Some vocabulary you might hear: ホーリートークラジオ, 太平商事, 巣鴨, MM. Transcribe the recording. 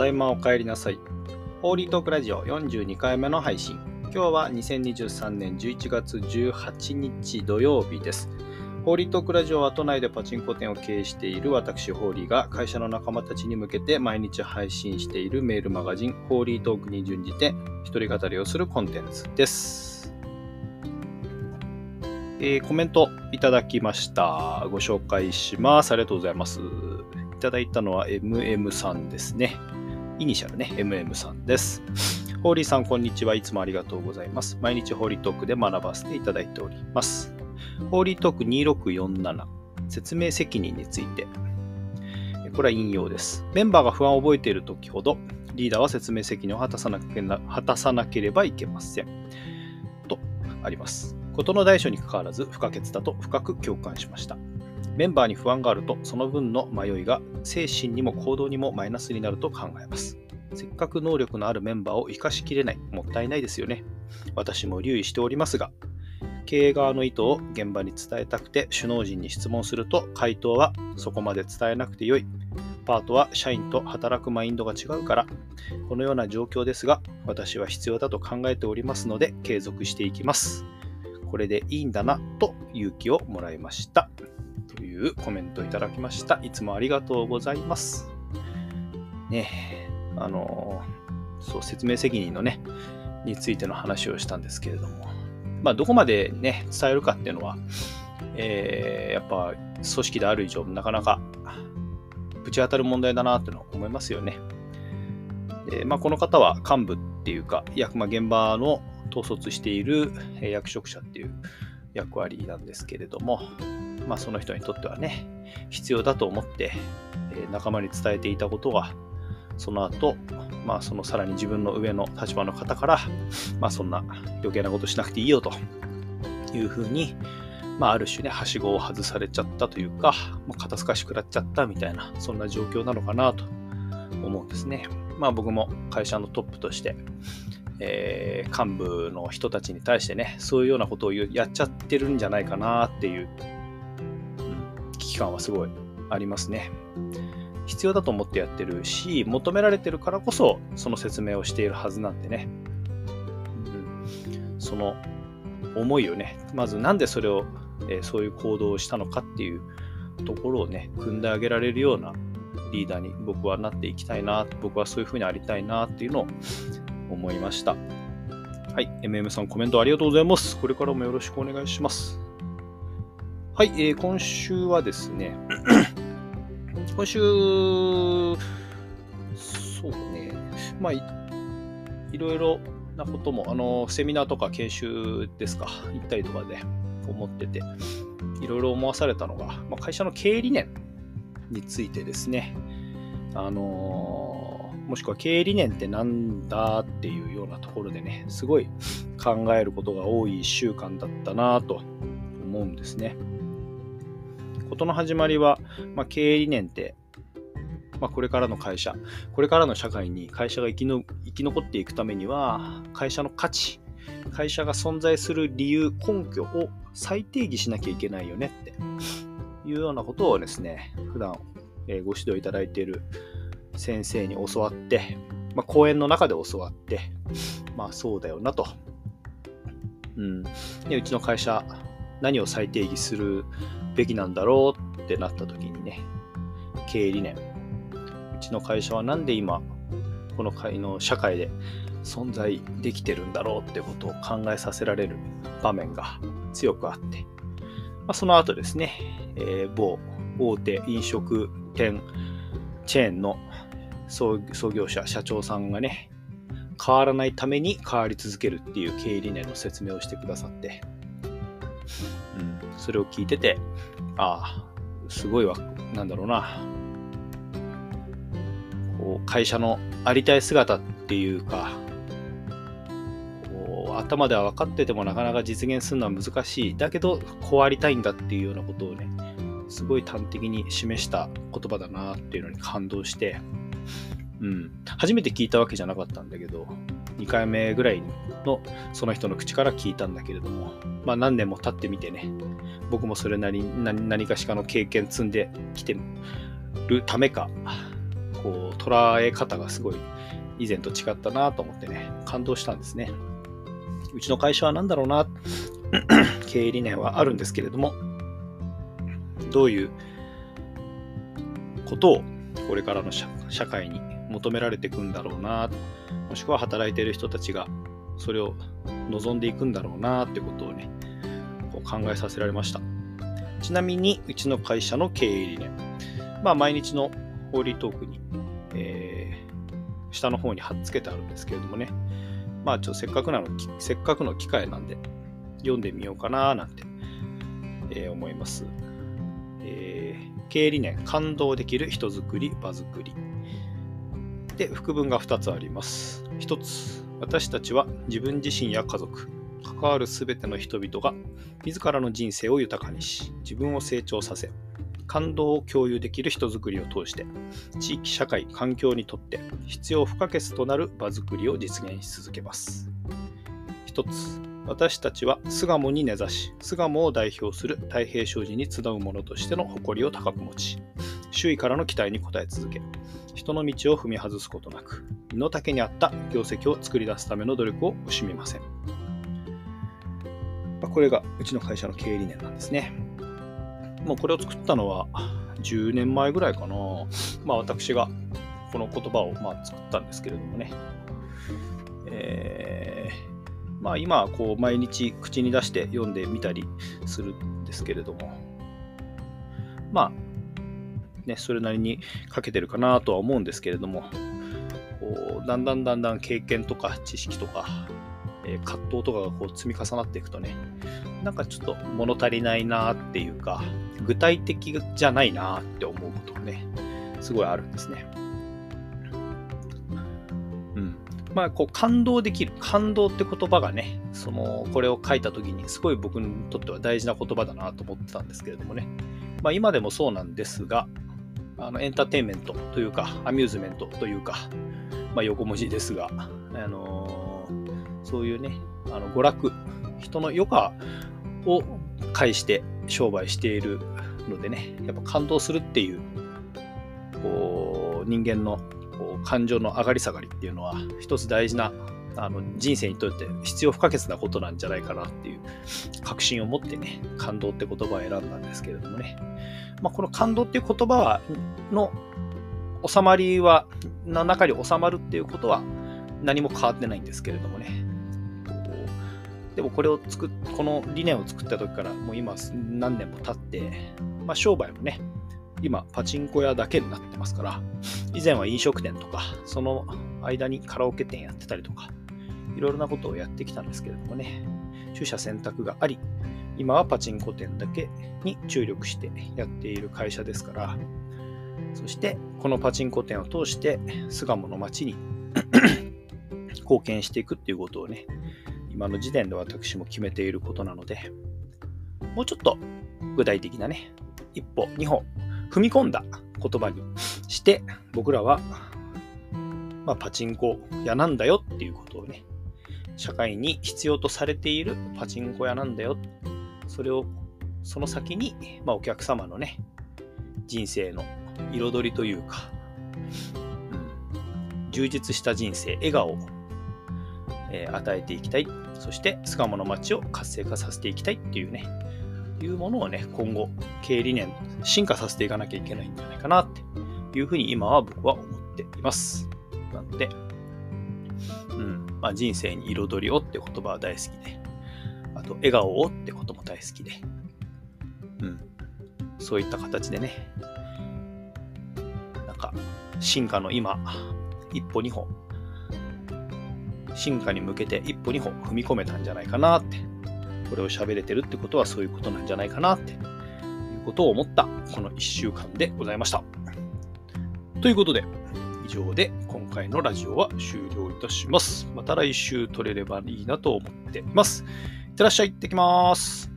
だいまお帰りなさい。ホーリートークラジオ42回目の配信。今日は2023年11月18日土曜日です。ホーリートークラジオは都内でパチンコ店を経営している私ホーリーが会社の仲間たちに向けて毎日配信しているメールマガジンホーリートークに準じて一人語りをするコンテンツです。コメントいただきました。ご紹介します。ありがとうございます。いただいたのは MM さんですね。イニシャルね、MM さんです。ホーリーさんこんにちは。いつもありがとうございます。毎日ホーリートークで学ばせていただいております。ホーリートーク2647説明責任について、これは引用です。メンバーが不安を覚えているときほどリーダーは説明責任を果たさなければいけませんとあります。事の大小にかかわらず不可欠だと深く共感しました。メンバーに不安があるとその分の迷いが精神にも行動にもマイナスになると考えます。せっかく能力のあるメンバーを生かしきれない、もったいないですよね。私も留意しておりますが、経営側の意図を現場に伝えたくて首脳陣に質問すると、回答はそこまで伝えなくてよい。パートは社員と働くマインドが違うから。このような状況ですが、私は必要だと考えておりますので、継続していきます。これでいいんだなと勇気をもらいました。というコメントをいただきました。いつもありがとうございます。ね、そう、説明責任のね、についての話をしたんですけれども。まあ、どこまでね、伝えるかっていうのは、やっぱ組織である以上、なかなかぶち当たる問題だなっていうのは思いますよね。で、まあ、この方は幹部っていうか、現場の統率している役職者っていう役割なんですけれども、まあ、その人にとってはね、必要だと思って仲間に伝えていたことが、その後、まあ、そのさらに自分の上の立場の方から、まあ、そんな余計なことしなくていいよというふうに、まあ、ある種ね、はしごを外されちゃったというか、まあ、肩透かし食らっちゃったみたいな、そんな状況なのかなと思うんですね。まあ、僕も会社のトップとして、幹部の人たちに対してね、そういうようなことをやっちゃってるんじゃないかなっていう、危機感はすごいありますね。必要だと思ってやってるし、求められてるからこそその説明をしているはずなんでね、その思いをね、まずなんでそれを、そういう行動をしたのかっていうところをね、汲んであげられるようなリーダーに僕はなっていきたいな、僕はそういうふうにありたいなっていうのを思いました。はい、MM さんコメントありがとうございます。これからもよろしくお願いします。はい、今週はですね今週、そうね、まあ、いろいろなことも、セミナーとか研修ですか、行ったりとかで思ってて、いろいろ思わされたのが、まあ、会社の経営理念についてですね、もしくは経営理念ってなんだっていうようなところでね、すごい考えることが多い1週間だったなと思うんですね。事の始まりは、まあ、経営理念って、まあ、これからの会社、これからの社会に会社が生き残っていくためには、会社の価値、会社が存在する理由、根拠を再定義しなきゃいけないよねっていうようなことをですね、普段ご指導いただいている先生に教わって、まあ、講演の中で教わって、まあそうだよなと。で、うちの会社、何を再定義するべきなんだろうってなった時にね、経営理念、うちの会社はなんで今この社会で存在できてるんだろうってことを考えさせられる場面が強くあって、まあ、その後ですね、某大手飲食店チェーンの創業者社長さんがね、変わらないために変わり続けるっていう経営理念の説明をしてくださって、それを聞いてて、すごいわ、なんだろうな、こう会社のありたい姿っていうか、こう頭では分かっててもなかなか実現するのは難しい、だけどこうありたいんだっていうようなことをね、すごい端的に示した言葉だなっていうのに感動して、初めて聞いたわけじゃなかったんだけど、2回目ぐらいのその人の口から聞いたんだけれども、まあ何年も経ってみてね、僕もそれなりに何かしらの経験積んできてるためか、こう捉え方がすごい以前と違ったなと思ってね、感動したんですね。うちの会社は何だろうな経営理念はあるんですけれども、どういうことをこれからの社会に求められていくんだろうな、もしくは働いている人たちがそれを望んでいくんだろうなってことをね、こう考えさせられました。ちなみにうちの会社の経営理念、毎日のホーリートークに、下の方に貼っつけてあるんですけれどもね、せっかくの機会なんで読んでみようかななんて、思います。経営理念、感動できる人づくり場づくりで、副文が2つあります。1つ、私たちは自分自身や家族関わるすべての人々が自らの人生を豊かにし、自分を成長させ、感動を共有できる人づくりを通して地域社会環境にとって必要不可欠となる場づくりを実現し続けます。1つ、私たちは巣鴨に根ざし、巣鴨を代表する太平商事に集う者としての誇りを高く持ち、周囲からの期待に応え続け、人の道を踏み外すことなく、身の丈に合った業績を作り出すための努力を惜しみません。これがうちの会社の経営理念なんですね。もうこれを作ったのは10年前ぐらいかな。私がこの言葉を作ったんですけれどもね。今こう毎日口に出して読んでみたりするんですけれども、それなりに書けてるかなとは思うんですけれども、こうだんだん経験とか知識とか、葛藤とかがこう積み重なっていくとね、ちょっと物足りないなっていうか、具体的じゃないなって思うことがね、すごいあるんですね。こう感動できる、感動って言葉がね、これを書いた時にすごい僕にとっては大事な言葉だなと思ってたんですけれどもね、今でもそうなんですが、エンターテインメントというかアミューズメントというか、横文字ですが、そういうね、娯楽、人の余暇を介して商売しているのでね、やっぱ感動するっていう、こう人間の感情の上がり下がりっていうのは一つ大事な、人生にとって必要不可欠なことなんじゃないかなっていう確信を持ってね、感動って言葉を選んだんですけれどもね、この感動っていう言葉の収まりは中に収まるっていうことは何も変わってないんですけれどもね、でもこの理念を作った時からもう今何年も経って、商売もね、今パチンコ屋だけになってますから、以前は飲食店とかその間にカラオケ店やってたりとかいろいろなことをやってきたんですけれどもね、取捨選択があり、今はパチンコ店だけに注力してやっている会社ですから、そしてこのパチンコ店を通して巣鴨の街に貢献していくっていうことをね、今の時点で私も決めていることなので、もうちょっと具体的なね、一歩二歩踏み込んだ言葉にして、僕らは、パチンコ屋なんだよっていうことをね、社会に必要とされているパチンコ屋なんだよ。それを、その先に、お客様のね、人生の彩りというか、充実した人生、笑顔を、与えていきたい。そして、巣鴨の街を活性化させていきたいっていうね、いうものをね、今後経営理念進化させていかなきゃいけないんじゃないかなっていうふうに今は僕は思っています。なので、人生に彩りをって言葉は大好きで、あと笑顔をってことも大好きで、そういった形でね、進化の今一歩二歩、進化に向けて一歩二歩踏み込めたんじゃないかなって、これを喋れてるってことはそういうことなんじゃないかなっていうことを思ったこの1週間でございました。ということで、以上で今回のラジオは終了いたします。また来週撮れればいいなと思っています。いってらっしゃい、行ってきます。